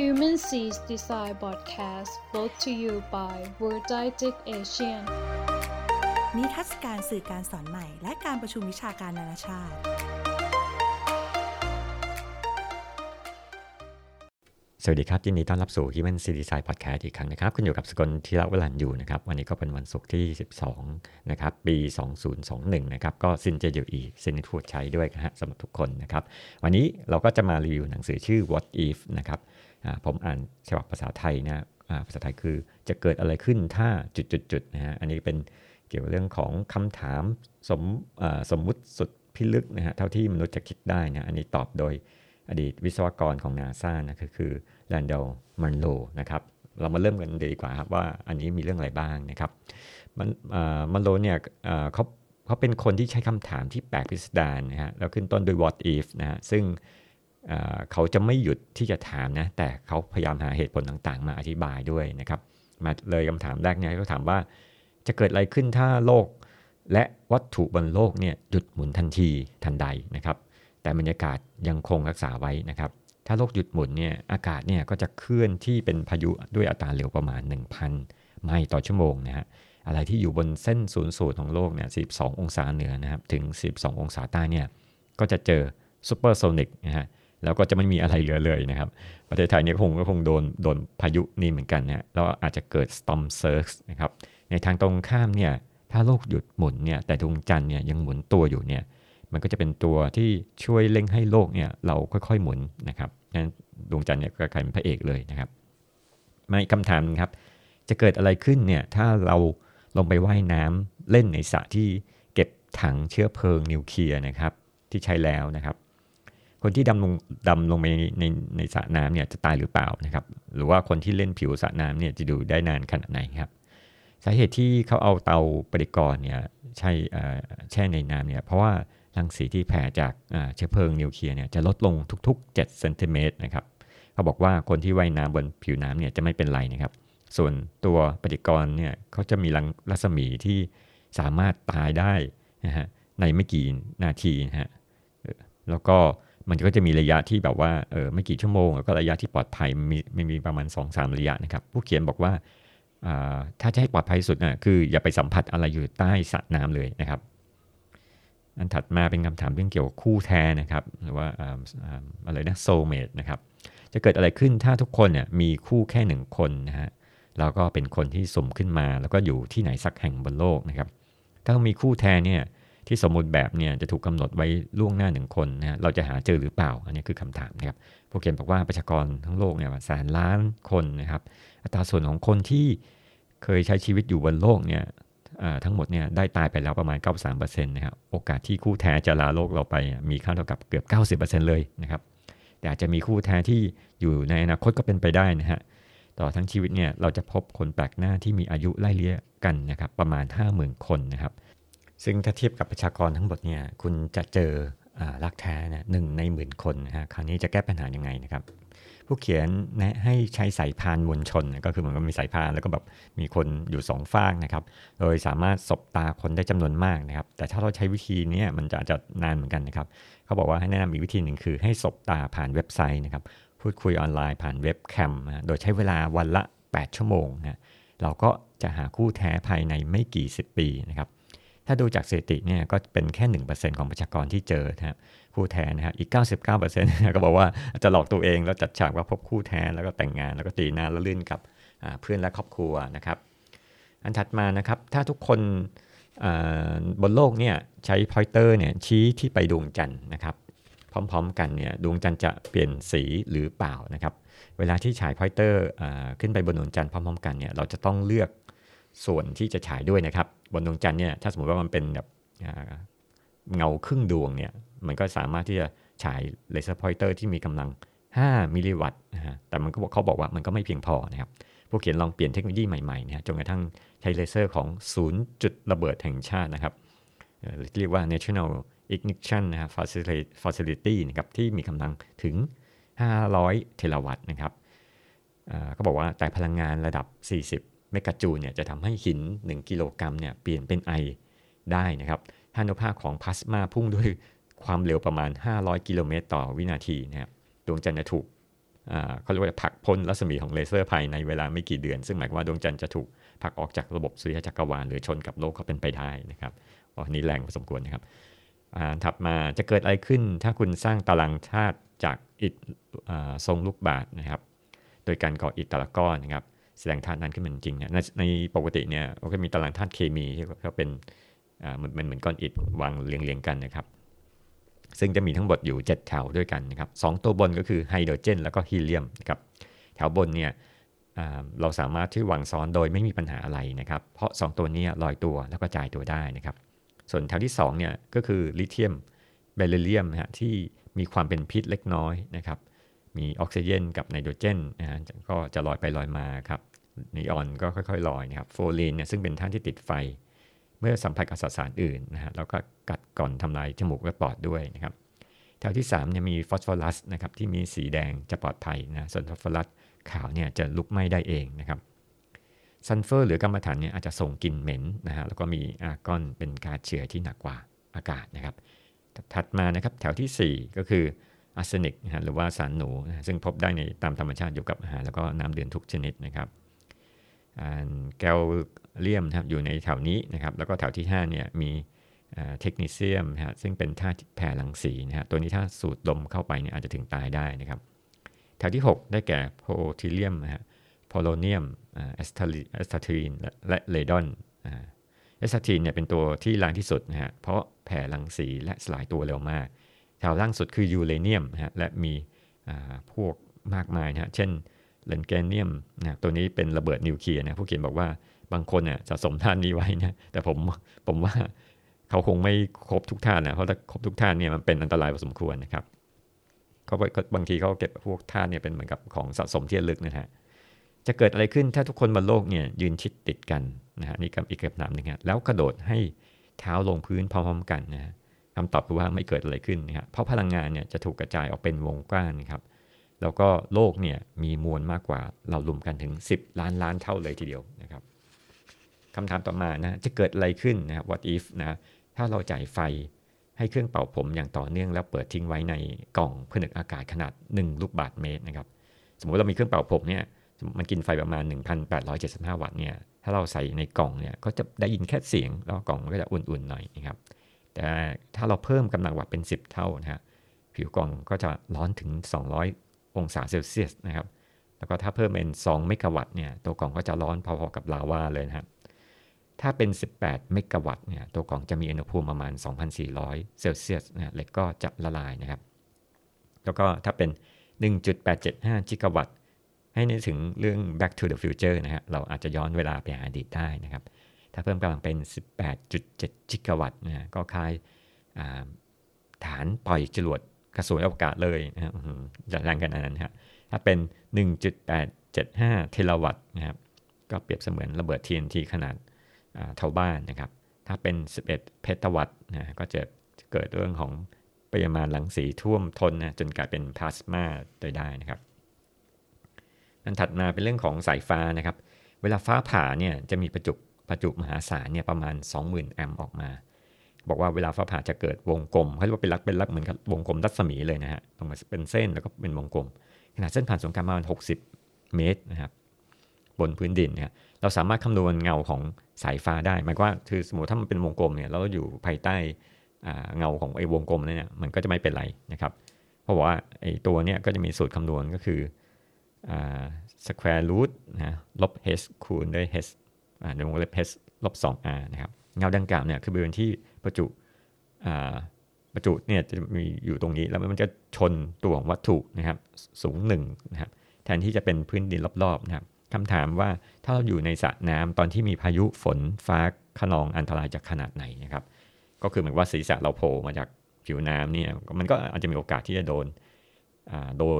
Human Seeds Design Podcast brought to you by World Ditech Asian นิทรรศการสื่อการสอนใหม่และการประชุมวิชาการนานาชาติสวัสดีครับยินดีต้อนรับสู่ Human Seeds Design Podcast อีกครั้งนะครับคุณอยู่กับสกลธีระวรัญอยู่นะครับวันนี้ก็เป็นวันศุกร์ที่12นะครับปี2021นะครับก็ซินเจอยู่อีซินทูดใช้ด้วยนะฮะสำหรับทุกคนนะครับวันนี้เราก็จะมารีวิวหนังสือชื่อ What If นะครับผมอ่านฉบับภาษาไทยนะภาษาไทยคือจะเกิดอะไรขึ้นถ้าจุดๆๆนะฮะอันนี้เป็นเกี่ยวกับเรื่องของคำถามสมมุติสุดพิลึกนะฮะเท่าที่มนุษย์จะคิดได้นะอันนี้ตอบโดยอดีตวิศวกรของ NASA นะคือแลนดอลมันโลนะครับเรามาเริ่มกันดีกว่าครับว่าอันนี้มีเรื่องอะไรบ้างนะครับมันโลเนี่ยเขาเป็นคนที่ใช้คำถามที่แปลกพิสดารนะฮะแล้วขึ้นต้นด้วย what if นะฮะซึ่งเขาจะไม่หยุดที่จะถามนะแต่เขาพยายามหาเหตุผลต่างๆมาอธิบายด้วยนะครับมาเลยคำถามแรกเนี่ยเขาถามว่าจะเกิดอะไรขึ้นถ้าโลกและวัตถุบนโลกเนี่ยหยุดหมุนทันทีทันใดนะครับแต่บรรยากาศยังคงรักษาไว้นะครับถ้าโลกหยุดหมุนเนี่ยอากาศเนี่ยก็จะเคลื่อนที่เป็นพายุด้วยอัตราเร็วประมาณ 1,000 ไมล์ต่อชั่วโมงนะฮะอะไรที่อยู่บนเส้นศูนย์สูตรของโลกเนี่ย12องศาเหนือนะครับถึง12องศาใต้เนี่ยก็จะเจอซูเปอร์โซนิกนะฮะแล้วก็จะไม่มีอะไรเหลือเลยนะครับประเทศไทยเนี่ยก็คงโดนพายุนี่เหมือนกันนะฮะแล้วอาจจะเกิด storm surge นะครับในทางตรงข้ามเนี่ยถ้าโลกหยุดหมุนเนี่ยแต่ดวงจันทร์เนี่ยยังหมุนตัวอยู่เนี่ยมันก็จะเป็นตัวที่ช่วยเร่งให้โลกเนี่ยเราค่อยๆหมุนนะครับงั้นดวงจันทร์เนี่ยก็กลายเป็นพระเอกเลยนะครับมาอีกคำถามนึงครับจะเกิดอะไรขึ้นเนี่ยถ้าเราลงไปว่ายน้ำเล่นในสระที่เก็บถังเชื้อเพลิงนิวเคลียร์นะครับที่ใช้แล้วนะครับคนที่ดำลงไปในสระน้ำเนี่ยจะตายหรือเปล่านะครับหรือว่าคนที่เล่นผิวสระน้ำเนี่ยจะอยู่ได้นานขนาดไหนครับสาเหตุที่เขาเอาเตาปฏิกรณ์เนี่ยใช้แช่ในน้ำเนี่ยเพราะว่ารังสีที่แผ่จากเชื้อเพลิงนิวเคลียร์เนี่ยจะลดลงทุกๆ7เซนติเมตรนะครับเขาบอกว่าคนที่ว่ายน้ำบนผิวน้ำเนี่ยจะไม่เป็นไรนะครับส่วนตัวปฏิกรณ์เนี่ยเขาจะมีรัศมีที่สามารถตายได้นะฮะในไม่กี่นาทีนะฮะแล้วก็มันก็จะมีระยะที่แบบว่าไม่กี่ชั่วโมงแล้วก็ระยะที่ปลอดภัยมีประมาณ 2-3 ระยะนะครับผู้เขียนบอกว่าถ้าจะให้ปลอดภัยสุดนะคืออย่าไปสัมผัสอะไรอยู่ใต้สระน้ำเลยนะครับอันถัดมาเป็นคำถามเรื่องเกี่ยวกับคู่แท้นะครับหรือว่าอะไรนะโซลเมทนะครับจะเกิดอะไรขึ้นถ้าทุกคนเนี่ยมีคู่แค่1คนนะฮะแล้วก็เป็นคนที่สมขึ้นมาแล้วก็อยู่ที่ไหนสักแห่งบนโลกนะครับถ้ามีคู่แท้เนี่ยที่สมบูรณ์แบบเนี่ยจะถูกกำหนดไว้ล่วงหน้า1คนนะฮะเราจะหาเจอหรือเปล่าอันนี้คือคำถามนะครับผู้เขียนบอกว่าประชากรทั้งโลกเนี่ยแสนล้านคนนะครับอัตราส่วนของคนที่เคยใช้ชีวิตอยู่บนโลกเนี่ยทั้งหมดเนี่ยได้ตายไปแล้วประมาณ 93% นะครับโอกาสที่คู่แท้จะลาโลกเราไปมีค่าเท่ากับเกือบ 90% เลยนะครับแต่อาจจะมีคู่แท้ที่อยู่ในอนาคตก็เป็นไปได้นะฮะต่อทั้งชีวิตเนี่ยเราจะพบคนแปลกหน้าที่มีอายุไล่เลี่ยกันนะครับประมาณ 50,000 คนนะครับซึ่งถ้าเทียบกับประชากรทั้งหมดเนี่ยคุณจะเจอรักแท้นะ1ในหมื่นคนนะฮะคราวนี้จะแก้ปัญหายังไงนะครับผู้เขียนแนะให้ใช้สายพานมวลชนก็คือมันก็มีสายพานแล้วก็แบบมีคนอยู่2ฝั่งนะครับโดยสามารถสบตาคนได้จำนวนมากนะครับแต่ถ้าเราใช้วิธีนี้มันจะอาจจะนานเหมือนกันนะครับเขาบอกว่าให้แนะนำอีกวิธีหนึ่งคือให้สบตาผ่านเว็บไซต์นะครับพูดคุยออนไลน์ผ่านเว็บแคมโดยใช้เวลาวันละ8ชั่วโมงนะเราก็จะหาคู่แท้ภายในไม่กี่สิบปีนะครับถ้าดูจากสถิติเนี่ยก็เป็นแค่ 1% ของประชากรที่เจอนะครับคู่แท้นะครับอีก 99% ก็บอกว่าจะหลอกตัวเองแล้วจัดฉากว่าพบคู่แท้แล้วก็แต่งงานแล้วก็ตีหน้าแล้วลื่นกับเพื่อนและครอบครัวนะครับอันถัดมานะครับถ้าทุกคนบนโลกเนี่ยใช้พอยเตอร์เนี่ยชี้ที่ไปดวงจันทร์นะครับพร้อมๆกันเนี่ยดวงจันทร์จะเปลี่ยนสีหรือเปล่านะครับเวลาที่ฉายพอยเตอร์ขึ้นไปบนดวงจันทร์พร้อมๆกันเนี่ยเราจะต้องเลือกส่วนที่จะฉายด้วยนะครับบนดวงจันทร์เนี่ยถ้าสมมติว่ามันเป็นแบบเงาครึ่งดวงเนี่ยมันก็สามารถที่จะฉายเลเซอร์พอยเตอร์ที่มีกำลัง5มิลลิวัตต์นะฮะแต่มันก็เขาบอกว่ามันก็ไม่เพียงพอนะครับผู้เขียนลองเปลี่ยนเทคโนโลยีใหม่ๆนะฮะจนกระทั่งใช้เลเซอร์ของศูนย์จุดระเบิดแห่งชาตินะครับเรียกว่า National Ignition Facility นะครับที่มีกำลังถึง500เทราวัตต์นะครับเขาบอกว่าแต่พลังงานระดับ40เมกะจูลเนี่ยจะทำให้หิน1กิโลกรัมเนี่ยเปลี่ยนเป็นไอได้นะครับถ้าอนุภาคของพลาสมาพุ่งด้วยความเร็วประมาณ500กิโลเมตรต่อวินาทีนะครับดวงจันทร์จะถูก เขาเรียกว่าผลักพ้นรัศมีของเลเซอร์ภายในเวลาไม่กี่เดือนซึ่งหมายความว่าดวงจันทร์จะถูกผลักออกจากระบบสุริยจักรวาลหรือชนกับโลกก็เป็นไปได้นะครับอันนี้แรงพอสมควรนะครับถัดมาจะเกิดอะไรขึ้นถ้าคุณสร้างตารางธาตุจากอิฐทรงลูกบาศก์นะครับโดยการก่ออิฐแต่ละก้อนนะครับแสดงธาตุนั้นขึ้นมันจริงเนี่ยในปกติเนี่ยก็มีตารางธาตุเคมีที่เขาเป็นเหมือนก้อนอิฐวางเรียงๆกันนะครับซึ่งจะมีทั้งหมดอยู่7แถวด้วยกันนะครับ2ตัวบนก็คือไฮโดรเจนแล้วก็ฮีเลียมนะครับแถวบนเนี่ยเราสามารถที่วางซ้อนโดยไม่มีปัญหาอะไรนะครับเพราะ2ตัวนี้ลอยตัวแล้วก็จ่ายตัวได้นะครับส่วนแถวที่2เนี่ยก็คือลิเธียมเบริเลียมฮะที่มีความเป็นพิษเล็กน้อยนะครับมีออกซิเจนกับไนโตรเจนก็จะลอยไปลอยมาครับนีออนก็ค่อยๆลอยนะครับฟลูออรีนเนี่ยซึ่งเป็นธาตุที่ติดไฟเมื่อสัมผัสกับสารอื่นนะฮะแล้วก็กัดก่อนทำลายจมูกและปอดด้วยนะครับแถวที่3เนี่ยมีฟอสฟอรัสนะครับที่มีสีแดงจะปลอดภัยนะส่วนฟอสฟอรัสขาวเนี่ยจะลุกไหม้ได้เองนะครับซัลเฟอร์หรือกรรมฐานเนี่ยอาจจะส่งกลิ่นเหม็นนะฮะแล้วก็มีอาร์กอนเป็นก๊าซเชื้อที่หนักกว่าอากาศนะครับถัดมานะครับแถวที่4ก็คืออาร์เซนิกนะฮะหรือว่าสารหนูซึ่งพบได้ในตามธรรมชาติอยู่กับอาหารแล้วก็น้ำดื่มทุกชนิดนะครับแกลเลียมนะครับอยู่ในแถวนี้นะครับแล้วก็แถวที่5เนี่ยมีเทคนิเซียมนะฮะซึ่งเป็นธาตุแผ่รังสีนะฮะตัวนี้ถ้าสูดดมเข้าไปเนี่ยอาจจะถึงตายได้นะครับแถวที่6ได้แก่โพทิเลียมนะฮะโพโลเนียมแอสทาทีนและเรดอนแอสทาทีนเนี่ยเป็นตัวที่ร้ายที่สุดนะฮะเพราะแผ่รังสีและสลายตัวเร็วมากแถวล่างสุดคือยูเรเนียมนะฮะและมีพวกมากมายนะฮะเช่นเลนแกเนียมนะตัวนี้เป็นระเบิดนิวเคลียร์นะผู้เขียนบอกว่าบางคนเนี่ยสะสมธาตุนี้ไว้นะแต่ผมว่าเขาคงไม่ครบทุกธาตุนะเพราะถ้าครบทุกธาตุเนี่ยมันเป็นอันตรายพอสมควรนะครับเขาบางทีเขาเก็บพวกธาตุเนี่ยเป็นเหมือนกับของสะสมที่ระลึกนะฮะจะเกิดอะไรขึ้นถ้าทุกคนบนโลกเนี่ยยืนชิดติดกันนะฮะนี่ก็อีกคำถามนึงฮะแล้วกระโดดให้เท้าลงพื้นพร้อมๆกันนะฮะคำตอบคือว่าไม่เกิดอะไรขึ้นนะฮะเพราะพลังงานเนี่ยจะถูกกระจายออกเป็นวงกว้างนะครับแล้วก็โลกเนี่ยมีมวลมากกว่าเรารวมกันถึง10ล้านล้านเท่าเลยทีเดียวนะครับคำถามต่อมานะจะเกิดอะไรขึ้นนะ What if นะถ้าเราจ่ายไฟให้เครื่องเป่าผมอย่างต่อเนื่องแล้วเปิดทิ้งไว้ในกล่องผนึกอากาศขนาด1ลูกบาศก์เมตรนะครับสมมุติเรามีเครื่องเป่าผมเนี่ยมันกินไฟประมาณ 1,875 วัตต์เนี่ยถ้าเราใส่ในกล่องเนี่ยก็จะได้ยินแค่เสียงแล้วกล่องมันก็จะอุ่นๆหน่อยนะครับแต่ถ้าเราเพิ่มกำลังวัตต์เป็น10เท่านะฮะผิวกล่องก็จะร้อนถึง200องศาเซลเซียสนะครับแล้วก็ถ้าเพิ่มเป็น2เมกะวัตต์เนี่ยตัวกล่องก็จะร้อนพอๆกับลาวาเลยนะฮะถ้าเป็น18เมกะวัตต์เนี่ยตัวกล่องจะมีอุณหภูมิประมาณ 2,400 เซลเซียสนะเหล็กก็จะละลายนะครับแล้วก็ถ้าเป็น 1.875 จิกะวัตต์ให้นึกถึงเรื่อง back to the future นะฮะเราอาจจะย้อนเวลาไปหาอดีตได้นะครับถ้าเพิ่มกำลังเป็น 18.7 จิกะวัตต์นะก็คล้ายฐานปล่อยจรวดกระสวยอวกาศเลยนะจะแรงขนาดนั้นฮะถ้าเป็น 1.875 เทราวัตต์นะครับก็เปรียบเสมือนระเบิด TNT ขนาดเท่าบ้านนะครับถ้าเป็น11เพตาวัตต์นะก็จะเกิดเรื่องของปริมาณรังสีท่วมท้นนะจนกลายเป็นพลาสมาได้นะครับอันถัดมาเป็นเรื่องของสายฟ้านะครับเวลาฟ้าผ่าเนี่ยจะมีประจุมหาศาลเนี่ยประมาณ 20,000 แอมป์ออกมาบอกว่าเวลาฟ้าผ่าจะเกิดวงกลมเขาเรียกว่าเป็นลักเหมือนกับวงกลมรัศมีเลยนะฮะออกมาเป็นเส้นแล้วก็เป็นวงกลมขนาดเส้นผ่านศูนย์กลางประมาณ60 เมตรนะครับบนพื้นดินเนี่ยเราสามารถคำนวณเงาของสายฟ้าได้หมายความว่าคือสมมุติถ้ามันเป็นวงกลมเนี่ยเราอยู่ภายใต้เงาของไอ้วงกลมเนี่ยมันก็จะไม่เป็นไรนะครับเพราะว่าไอ้ตัวเนี่ยก็จะมีสูตรคำนวณก็คือsquare root นะลบ h คูณด้วย h ในวงเล็บ h ลบ 2r นะครับเงาดังกล่าวเนี่ยคือบริเวณที่ประจุเนี่ยจะมีอยู่ตรงนี้แล้วมันจะชนตัวของวัตถุนะครับสูง1นะครับแทนที่จะเป็นพื้นดินรอบๆนะครับคำถามว่าถ้าเราอยู่ในสระน้ำตอนที่มีพายุฝนฟ้าคะนองอันตรายจากขนาดไหนนะครับก็คือหมายว่าศีรษะเราโผล่มาจากผิวน้ำเนี่ยมันก็อาจจะมีโอกาสที่จะโด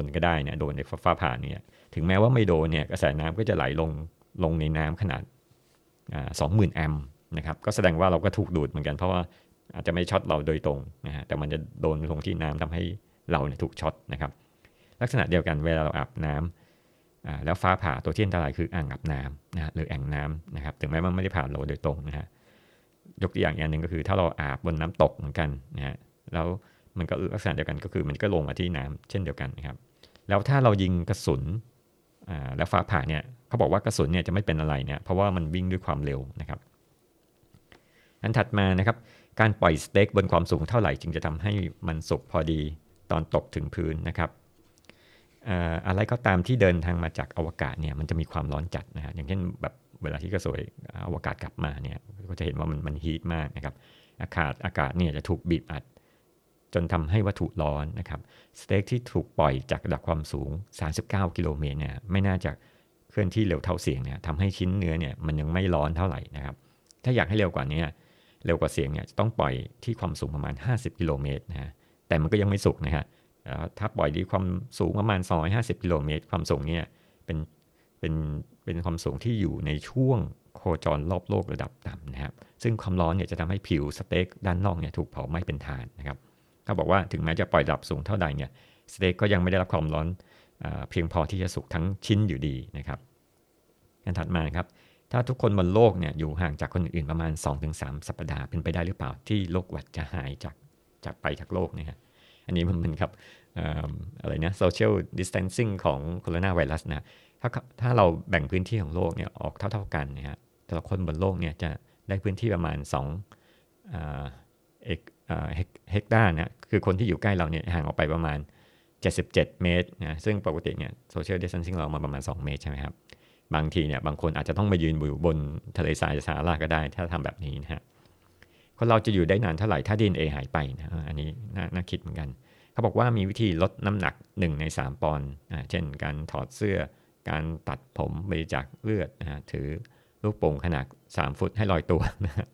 นก็ได้นะโดนในฟ้าผ่าเนี่ยถึงแม้ว่าไม่โดนเนี่ยกระแสน้ำก็จะไหลลงในน้ำขนาด 20,000 แอมป์นะครับก็แสดงว่าเราก็ถูกดูดเหมือนกันเพราะว่าอาจจะไม่ช็อตเราโดยตรงนะฮะแต่มันจะโดนลงที่น้ำทำให้เราเนี่ยถูกช็อตนะครับลักษณะเดียวกันเวลาเราอาบน้ำแล้วฟ้าผ่าตัวที่อันตรายคืออ่างอาบน้ำนะหรือแอ่งน้ำนะครับถึงแม้ว่าไม่ได้ผ่าเราโดยตรงนะฮะยกตัวอย่างหนึ่งก็คือถ้าเราอาบบนน้ำตกเหมือนกันนะฮะแล้วมันก็ลักษณะเดียวกันก็คือมันก็ลงมาที่น้ำเช่นเดียวกันนะครับ แล้วถ้าเรายิงกระสุนแล้วฟ้าผ่าเนี่ยเขาบอกว่ากระสุนเนี่ยจะไม่เป็นอะไรเนี่ยเพราะว่ามันวิ่งด้วยความเร็วนะครับอันถัดมานะครับการปล่อยสเต็กบนความสูงเท่าไหร่จึงจะทำให้มันสุกพอดีตอนตกถึงพื้นนะครับอะไรก็ตามที่เดินทางมาจากอวกาศเนี่ยมันจะมีความร้อนจัดนะฮะอย่างเช่นแบบเวลาที่กระสวยอวกาศกลับมาเนี่ยก็จะเห็นว่ามันฮีทมากนะครับอากาศเนี่ยจะถูกบีบอัดจนทำให้วัตถุร้อนนะครับสเต็กที่ถูกปล่อยจากระดับความสูง39กิโลเมตรเนี่ยไม่น่าจะเคลื่อนที่เร็วเท่าเสียงเนี่ยทำให้ชิ้นเนื้อเนี่ยมันยังไม่ร้อนเท่าไหร่นะครับถ้าอยากให้เร็วกว่านี้เร็วกว่าเสียงเนี่ยจะต้องปล่อยที่ความสูงประมาณ50กิโลเมตรนะฮะแต่มันก็ยังไม่สุกนะฮะถ้าปล่อยที่ความสูงประมาณ250กิโลเมตรความสูงเนี่ยเป็นความสูงที่อยู่ในช่วงโคจรรอบโลกระดับต่ำนะครับซึ่งความร้อนเนี่ยจะทำให้ผิวสเต็กด้านนอกเนี่ยถูกเผาไหม้เป็นฐานนะครับเขาบอกว่าถึงแม้จะปล่อยระดับสูงเท่าใดเนี่ยสเต็กก็ยังไม่ได้รับความร้อนเพียงพอที่จะสุกทั้งชิ้นอยู่ดีนะครับการถัดมาครับถ้าทุกคนบนโลกเนี่ยอยู่ห่างจากคนอื่นประมาณ 2-3 สัปดาห์เป็นไปได้หรือเปล่าที่โรคหวัดจะหายจากไปจากโลกเนี่ยอันนี้มันเป็นครับอะไรนะ social distancing ของโคโรนาไวรัสนะถ้าเราแบ่งพื้นที่ของโลกเนี่ยออกเท่ากันนะฮะแต่ละคนบนโลกเนี่ยจะได้พื้นที่ประมาณ2เฮกตาร์นะคือคนที่อยู่ใกล้เราเนี่ยห่างออกไปประมาณ77เมตรนะซึ่งปกติเนี่ย social distancing เรามาประมาณ2เมตรใช่ไหมครับบางทีเนี่ยบางคนอาจจะต้องมายืนอยู่บนทะเลทรายซาฮาราก็ได้ถ้าทำแบบนี้นะฮะคนเราจะอยู่ได้นานเท่าไหร่ถ้า DNA หายไปนะอันนี้น่าคิดเหมือนกันเขาบอกว่ามีวิธีลดน้ำหนัก1ใน3ปอนด์เช่นการถอดเสื้อการตัดผมบริจาคเลือดนะฮะถือลูกโป่งขนาด3ฟุตให้ลอยตัวนะ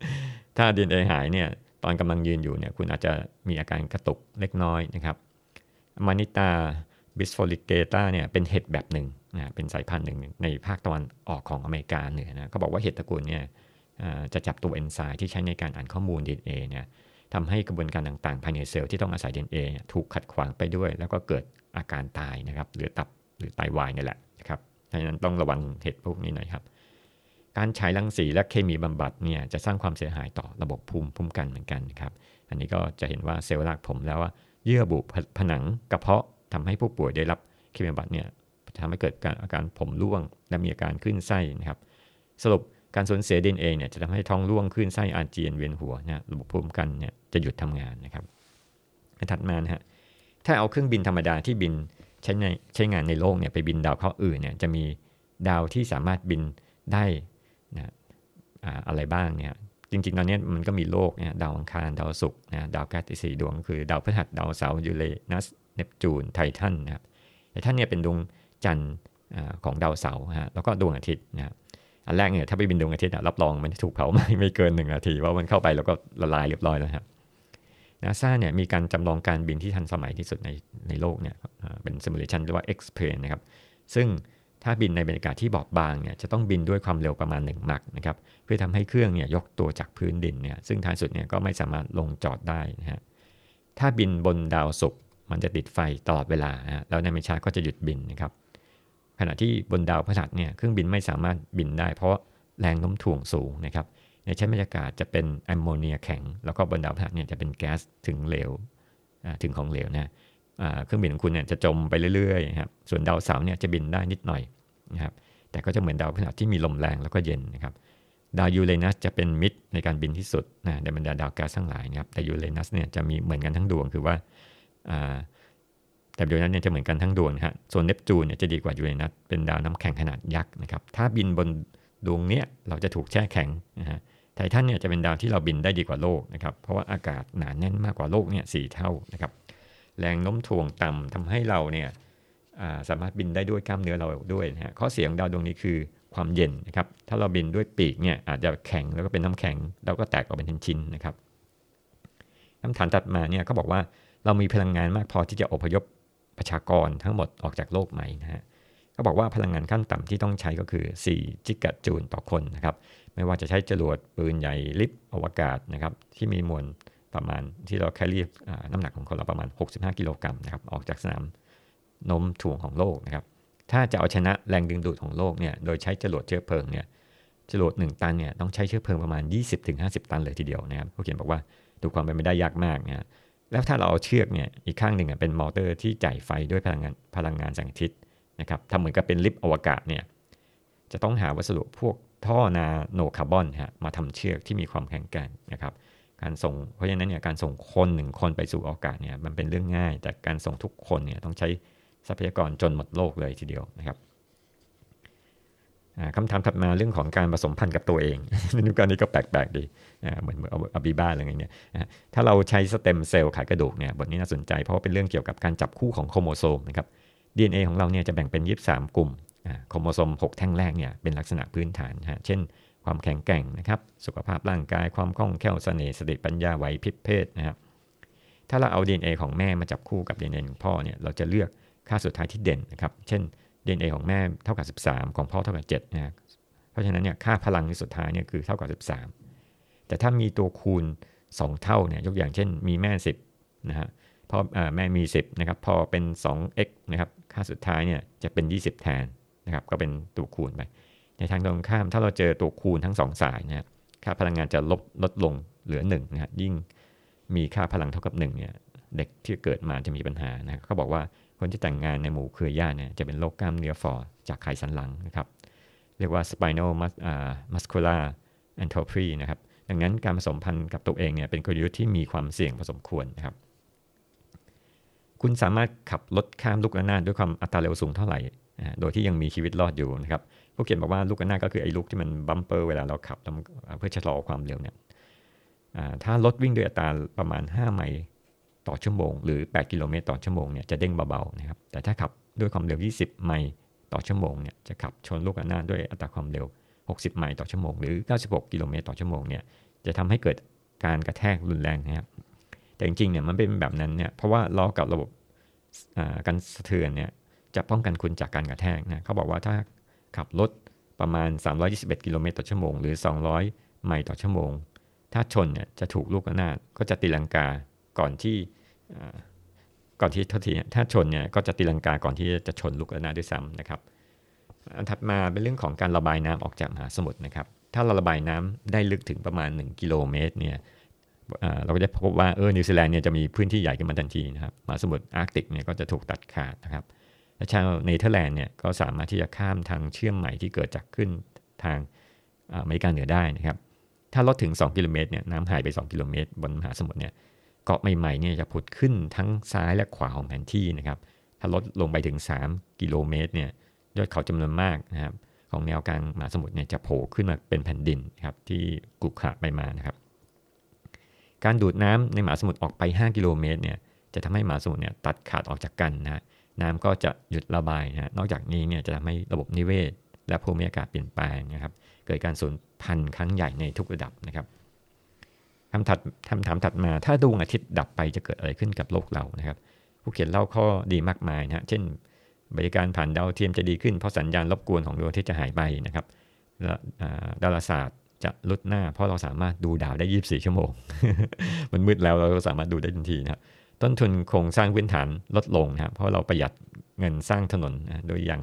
ถ้า DNA หายเนี่ยตอนกำลังยืนอยู่เนี่ยคุณอาจจะมีอาการกระตุกเล็กน้อยนะครับ Manita bisfoliqueta เนี่ยเป็นเห็ดแบบหนึ่งนะเป็นสายพันธุ์หนึ่งในภาคตะวันออกของอเมริกาเหนือนะเขาบอกว่าเห็ดตระกูลเนี่ยจะจับตัวเอนไซม์ที่ใช้ในการอ่านข้อมูล DNA เนี่ยทำให้กระบวนการต่างๆภายในเซลล์ที่ต้องอาศัย DNA ถูกขัดขวางไปด้วยแล้วก็เกิดอาการตายนะครับหรือตับหรือไตวายนี่แหละนะครับดังนั้นต้องระวังเห็ดพวกนี้หน่อยครับการฉายรังสีและเคมีบำบัดเนี่ยจะสร้างความเสียหายต่อระบบภูมิคุ้มกันเหมือนกันนะครับอันนี้ก็จะเห็นว่าเซลล์รากผมแล้วว่าเยื่อบุผนังกระเพาะทำให้ผู้ป่วยได้รับเคมีบำบัดเนี่ยทำให้เกิดอาการผมร่วงและมีอาการขึ้นไส้นะครับสรุปการสูญเสีย DNA เนี่ยจะทำให้ท้องร่วงขึ้นไส้อาเจียนเวียนหัวนะระบบภูมิคุ้มกันเนี่ยจะหยุดทำงานนะครับถัดมานะฮะถ้าเอาเครื่องบินธรรมดาที่บินใช้งานในโลกเนี่ยไปบินดาวเคราะห์อื่นเนี่ยจะมีดาวที่สามารถบินได้นะอะไรบ้างเนี่ยจริงๆตอนนี้มันก็มีโลกนะดาวอังคารดาวศุกร์นะดาวแก๊สอีก4ดวงคือดาวพฤหัสดาวเสาร์ยูเรนัสเนปจูนไททันนะครับไททันเนี่ยเป็นดวงจันทร์ของดาวเสาร์ฮะแล้วก็ดวงอาทิตย์นะอันแรกเนี่ยถ้าไปบินดวงอาทิตย์รับรองมันถูกเผาไหม้ไม่เกิน1นาทีว่ามันเข้าไปแล้วก็ละลายเรียบร้อยแล้วครับ NASA เนี่ยมีการจำลองการบินที่ทันสมัยที่สุดในโลกเนี่ยเป็น simulation เรียกว่า Explainer นะครับซึ่งถ้าบินในบรรยากาศที่บอบบางเนี่ยจะต้องบินด้วยความเร็วประมาณ1มัคนะครับเพื่อทำให้เครื่องเนี่ยยกตัวจากพื้นดินเนี่ยซึ่งท้ายสุดเนี่ยก็ไม่สามารถลงจอดได้นะฮะถ้าบินบนดาวศุกร์มันจะติดไฟตลอดเวลานะแล้วในไม่ช้าก็จะหยุดบินนะครับขณะที่บนดาวพฤหัสเนี่ยเครื่องบินไม่สามารถบินได้เพราะแรงโน้มถ่วงสูงนะครับในชั้นบรรยากาศจะเป็นแอมโมเนียแข็งแล้วก็บนดาวพฤหัสเนี่ยจะเป็นแก๊สถึงเหลวถึงของเหลวนะเครื่องบินของคุณเนี่ยจะจมไปเรื่อยๆครับส่วนดาวเสาร์เนี่ยจะบินได้นิดหน่อยนะครับแต่ก็จะเหมือนดาวพฤหัสที่มีลมแรงแล้วก็เย็นนะครับดาวยูเรนัสจะเป็นมิตรในการบินที่สุดนะในบรรดาดาวแก๊สทั้งหลายนะครับแต่ยูเรนัสเนี่ยจะมีเหมือนกันทั้งดวงคือว่าแต่ยูเรนัสเนี่ยจะเหมือนกันทั้งดวงนะฮะส่วนเนปจูนเนี่ยจะดีกว่ายูเรนัสเป็นดาวน้ำแข็งขนาดยักษ์นะครับถ้าบินบนดวงเนี้ยเราจะถูกแช่แข็งนะฮะไททันเนี่ยจะเป็นดาวที่เราบินได้ดีกว่าโลกนะครับเพราะว่าอากาศหนาแน่นมากกว่าโลกเนี่ย4เท่านะครับแรงโน้มถ่วงต่ำทำให้เราเนี่ยสามารถบินได้ด้วยกล้ามเนื้อเราด้วยนะฮะข้อเสียของดาวดวงนี้คือความเย็นนะครับถ้าเราบินด้วยปีกเนี่ยอาจจะแข็งแล้วก็เป็นน้ำแข็งแล้วก็แตกออกเป็นชิ้นๆนะครับคำถามตัดมาเนี่ยเขาบอกว่าเรามีพลังงานมากพอที่จะอพยพประชากรทั้งหมดออกจากโลกไหมนะฮะเขาบอกว่าพลังงานขั้นต่ำที่ต้องใช้ก็คือ4จิกะจูลต่อคนนะครับไม่ว่าจะใช้จรวดปืนใหญ่ลิฟต์อวกาศนะครับที่มีมวลประมาณที่เราแครี่น้ำหนักของคนเราประมาณ65กิโลกรัมนะครับออกจากสนามโน้มถ่วงของโลกนะครับถ้าจะเอาชนะแรงดึงดูดของโลกเนี่ยโดยใช้จรวดเชื้อเพลิงเนี่ยจรวด1ตันเนี่ยต้องใช้เชื้อเพลิงประมาณ 20-50 ตันเลยทีเดียวนะครับเขาเขียนบอกว่าดูความเป็นไปได้ยากมากนะ แล้วถ้าเราเอาเชือกเนี่ยอีกข้างหนึ่งเป็นมอเตอร์ที่จ่ายไฟด้วยพลังงานแสงอาทิตย์นะครับทำเหมือนกับเป็นลิฟต์อวกาศเนี่ยจะต้องหาวัสดุพวกท่อนาโนคาร์บอนฮะมาทำเชือกที่มีความแข็งแกร่งนะครับการส่งเพราะฉะนั้นเนี่ยการส่งคนหนึ่งคนไปสู่อวกาศเนี่ยมันเป็นเรื่องง่ายแต่การส่งทุกคนเนี่ยต้องใช้ทรัพยากรจนหมดโลกเลยทีเดียวนะครับคำถามถัดมาเรื่องของการผสมพันธุ์กับตัวเองในยุคนี้ก็แปลกๆดีเหมือนอบีบ้าอะไรอย่างเงี้ยถ้าเราใช้สเต็มเซลล์ขายกระดูกเนี่ยบทนี้น่าสนใจเพราะว่าเป็นเรื่องเกี่ยวกับการจับคู่ของโครโมโซมนะครับ DNA ของเราเนี่ยจะแบ่งเป็น23กลุ่มโครโมโซม6แท่งแรกเนี่ยเป็นลักษณะพื้นฐานฮะเช่นความแข็งแกร่งนะครับสุขภาพร่างกายความคล่องแคล่วเสน่ห์สติปัญญาไหวพริบเพศนะครับถ้าเราเอา DNA ของแม่มาจับคู่กับ DNA ของพ่อเนี่ยเราจะเลือกค่าสุดท้ายที่เด่นนะครับเช่น DNA ของแม่เท่ากับ13ของพ่อเท่ากับ7นะเพราะฉะนั้นเนี่ยค่าพลังสุดท้ายเนี่ยคือเท่ากับ13แต่ถ้ามีตัวคูณ2เท่าเนี่ยยกอย่างเช่นมีแม่10นะฮะพ่อแม่มี10นะครับพ่อเป็น 2x นะครับค่าสุดท้ายเนี่ยจะเป็น20แทนนะครับก็เป็นตัวคูณไปในทางตรงข้ามถ้าเราเจอตัวคูณทั้ง2สายนะค่าพลังงานจะลดลงเหลือ1นะฮะยิ่งมีค่าพลังเท่ากับ1เนี่ยเด็กที่เกิดมาจะมีปัญหานะเขาบอกว่าคนที่แต่งงานในหมู่เครือญาติเนี่ยจะเป็นโรคกล้ามเนื้อฝ่อจากไขสันหลังนะครับเรียกว่า spinal muscular atrophy นะครับดังนั้นการผสมพันธุ์กับตัวเองเนี่ยเป็นกลยุทธ์ที่มีความเสี่ยงพอสมควรนะครับคุณสามารถขับรถข้ามลูกระนาดด้วยความอัตราเร็วสูงเท่าไหร่โดยที่ยังมีชีวิตรอดอยู่นะครับผู้เขียนบอกว่าลูกระนาดก็คือไอ้ลูกที่มันบัมเปอร์เวลาเราขับเพื่อชะลอความเร็วเนี่ยถ้ารถวิ่งด้วยอัตราประมาณ5ไมล์ต่อชั่วโมงหรือ8กิโลเมตรต่อชั่วโมงเนี่ยจะเด้งเบาๆนะครับแต่ถ้าขับด้วยความเร็ว20ไมล์ต่อชั่วโมงเนี่ยจะขับชนลูกระนาดด้วยอัตราความเร็ว60ไมล์ต่อชั่วโมงหรือ96กิโลเมตรต่อชั่วโมงเนี่ยจะทำให้เกิดการกระแทกรุนแรงนะครับแต่จริงๆเนี่ยมันเป็นแบบนั้นเนี่ยเพราะว่าล้อกับระบบการสะเทือนเนี่ยจะป้องกันคุณจากการกระแทกนะเขาบอกว่าถ้าขับรถประมาณ321กิโลเมตรต่อชั่วโมงหรือ200ไมล์ต่อชั่วโมงถ้าชนเนี่ยจะถูกลูกระนาดก็จะตีลังกาก่อนที่ถ้าชนเนี่ยก็จะตีลังกาก่อนที่จะชนลูกระนาดด้วยซ้ำนะครับอันถัดมาเป็นเรื่องของการระบายน้ำออกจากมหาสมุทรนะครับถ้าเราระบายน้ำได้ลึกถึงประมาณ1กิโลเมตรเนี่ยเราก็จะพบว่านิวซีแลนด์เนี่ยจะมีพื้นที่ใหญ่ขึ้นมาทันทีนะครับมหาสมุทรอาร์กติกเนี่ยก็จะถูกตัดขาดนะครับและชาวเนเธอร์แลนด์เนี่ยก็สามารถที่จะข้ามทางเชื่อมใหม่ที่เกิดจากขึ้นทางอเมริกาเหนือได้นะครับถ้าลดถึง2กิโลเมตรเนี่ยน้ำหายไป2กิโลเมตรบนมหาสมุทรเนี่ยเกาะใหม่ๆเนี่ยจะผุดขึ้นทั้งซ้ายและขวาของแผนที่นะครับถ้าลดลงไปถึง3กิโลเมตรเนี่ยยอดเขาจำนวนมากนะครับของแนวกลางมหาสมุทรเนี่ยจะโผล่ขึ้นมาเป็นแผ่นดินครับที่กุกขะไปมานะครับการดูดน้ำในมหาสมุทรออกไป5กิโลเมตรเนี่ยจะทำให้มหาสมุทรเนี่ยตัดขาดออกจากกันนะน้ำก็จะหยุดระบายนะนอกจากนี้เนี่ยจะทำให้ระบบนิเวศและภูมิอากาศเปลี่ยนแปลงนะครับเกิดการสูญพันธุ์ครั้งใหญ่ในทุกระดับนะครับคำถามถัดมาถ้าดวงอาทิตย์ดับไปจะเกิดอะไรขึ้นกับโลกเรานะครับผู้เขียนเล่าข้อดีมากมายนะเช่นบริการผ่านดาวเทียมจะดีขึ้นเพราะสัญญาณรบกวนของดวงอาทิตย์จะหายไปนะครับดาราศาสตร์จะลดหน้าเพราะเราสามารถดูดาวได้24ชั่วโมง มันมืดแล้วเราก็สามารถดูได้ทันทีนะครับต้นทุนโครงสร้างพื้นฐานลดลงนะครับเพราะเราประหยัดเงินสร้างถนนโดยยัง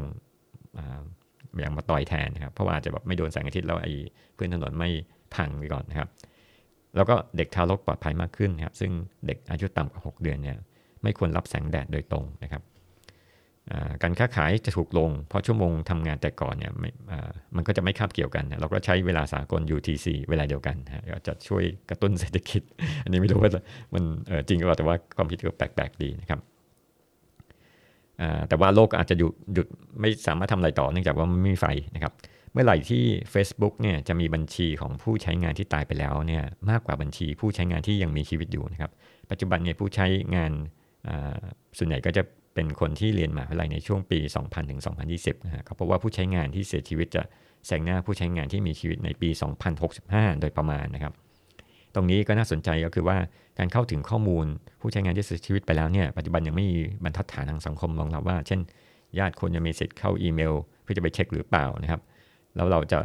มาต่อยแทนนะครับเพราะว่าจะแบบไม่โดนแสงอาทิตย์แล้วไอ้พื้นถนนไม่พังไปก่อนนะครับแล้วก็เด็กทารกปลอดภัยมากขึ้นครับซึ่งเด็กอายุต่ำกว่า6เดือนเนี่ยไม่ควรรับแสงแดดโดยตรงนะครับการค้าขายจะถูกลงเพราะชั่วโมงทำงานแต่ก่อนเนี่ยมันก็จะไม่คาบเกี่ยวกันเราก็ใช้เวลาสากล UTC เวลาเดียวกันก็จะช่วยกระตุ้นเศรษฐกิจอันนี้ไม่รู้ว่ามันจริงหรือเปล่าแต่ว่าความคิดก็แปลกๆดีนะครับแต่ว่าโลกอาจจะหยุดไม่สามารถทำอะไรต่อเนื่องจากว่าไม่มีไฟนะครับเมื่อไหร่ที่ Facebook เนี่ยจะมีบัญชีของผู้ใช้งานที่ตายไปแล้วเนี่ยมากกว่าบัญชีผู้ใช้งานที่ยังมีชีวิตอยู่นะครับปัจจุบันเนี่ยผู้ใช้งานส่วนใหญ่ก็จะเป็นคนที่เรียนมหาวิทยาลัยในช่วงปี 2000 ถึง 2020 นะฮะเขาพบว่าผู้ใช้งานที่เสียชีวิตจะแซงหน้าผู้ใช้งานที่มีชีวิตในปี 2065 โดยประมาณนะครับตรงนี้ก็น่าสนใจก็คือว่าการเข้าถึงข้อมูลผู้ใช้งานที่เสียชีวิตไปแล้วเนี่ยปัจจุบันยังไม่มีบรรทัดฐานทางสังคมรองรับว่าเช่นญาติคนจะมีสิทธิ์เข้าอีเมลเพื่อจะไปเช็คหรือเปล่านะครับแล้วเราจะ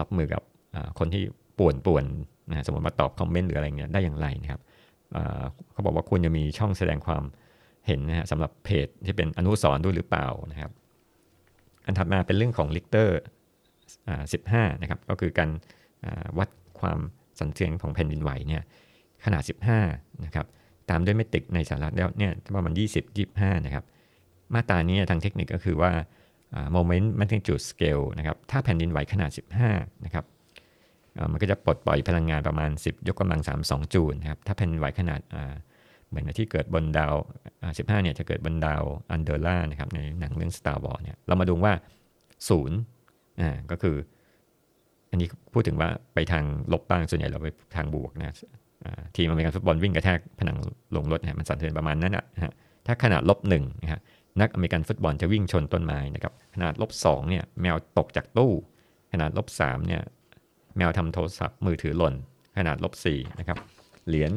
รับมือกับคนที่ป่วนนะสมมติมาตอบคอมเมนต์หรืออะไรเงี้ยได้อย่างไรนะครับเขาบอกว่าควรจะมีช่องแสดงความเห็นนะฮะสำหรับเพจที่เป็นอนุสรณ์ด้วยหรือเปล่านะครับอันถัดมาเป็นเรื่องของลิกเตอร์15นะครับก็คือการวัดความสั่นสะเทือนของแผ่นดินไหวเนี่ยขนาด15นะครับ ตามด้วยเมติกในสหรัฐแล้วเนี่ยประมาณ20-25นะครับมาตรานี้ทางเทคนิคก็คือว่าโมเมนต์แมกนิจูดสเกลนะครับถ้าแผ่นดินไหวขนาด15นะครับมันก็จะปลดปล่อยพลังงานประมาณ10^32 จูลนะครับถ้าแผ่นดินไหวขนาดเหมือนที่เกิดบนดาว15เนี่ยจะเกิดบนดาวอันเดอร่านะครับในหนังเรื่อง Star Wars เนี่ยเรามาดูว่า0ก็คืออันนี้พูดถึงว่าไปทางลบบ้างส่วนใหญ่เราไปทางบวกนะทีมอเมริกันฟุตบอลวิ่งกระแทกผนังลงรถนะมันสั่นสะเทือนประมาณนั้นนะฮะถ้าขนาด -1 นะฮะนักอเมริกันฟุตบอลจะวิ่งชนต้นไม้นะครับขนาด -2 เนี่ยแมวตกจากตู้ขนาด -3 เนี่ยแมวทำโทรศัพท์มือถือหล่นขนาด -4 นะครับเหรียญ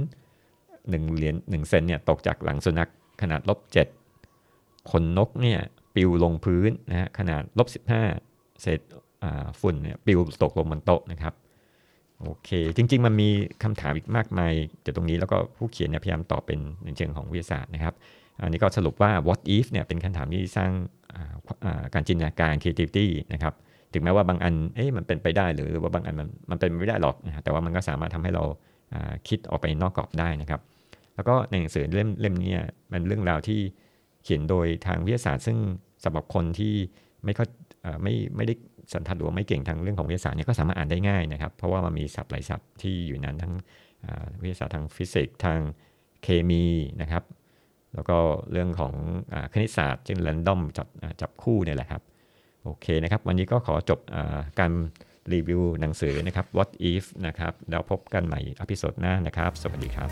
1เซนเนี่ยตกจากหลังสุนัขขนาด -7 ขนนกเนี่ยปิวลงพื้นนะฮะขนาด -15 เศษฝุ่นเนี่ยปิวตกลงบนโต๊ะนะครับโอเคจริงๆมันมีคำถามอีกมากมายจากตรงนี้แล้วก็ผู้เขียนเนี่ยพยายามตอบเป็นในเชิงของวิทยาศาสตร์นะครับอันนี้ก็สรุปว่า what if เนี่ยเป็นคำถามที่สร้างการจินตนาการ creativity นะครับถึงแม้ว่าบางอันมันเป็นไปได้หรือว่าบางอันมันเป็นไม่ได้หรอกนะแต่ว่ามันก็สามารถทำให้เราคิดออกไปนอกกรอบได้นะครับแล้วก็ในหนังสือเล่มนี้มันเรื่องราวที่เขียนโดยทางวิทยาศาสตร์ซึ่งสำหรับคนที่ไม่ได้สันทัดหรือไม่เก่งทางเรื่องของวิทยาศาสตร์เนี่ยก็สามารถอ่านได้ง่ายนะครับเพราะว่ามันมีศัพท์หลายศัพท์ที่อยู่นั้นทั้งวิทยาศาสตร์ทางฟิสิกส์ทางเคมีนะครับแล้วก็เรื่องของคณิตศาสตร์เช่น random จับคู่เนี่ยแหละครับโอเคนะครับวันนี้ก็ขอจบการรีวิวหนังสือนะครับ What If นะครับแล้วพบกันใหม่อพิโซดหน้านะครับสวัสดีครับ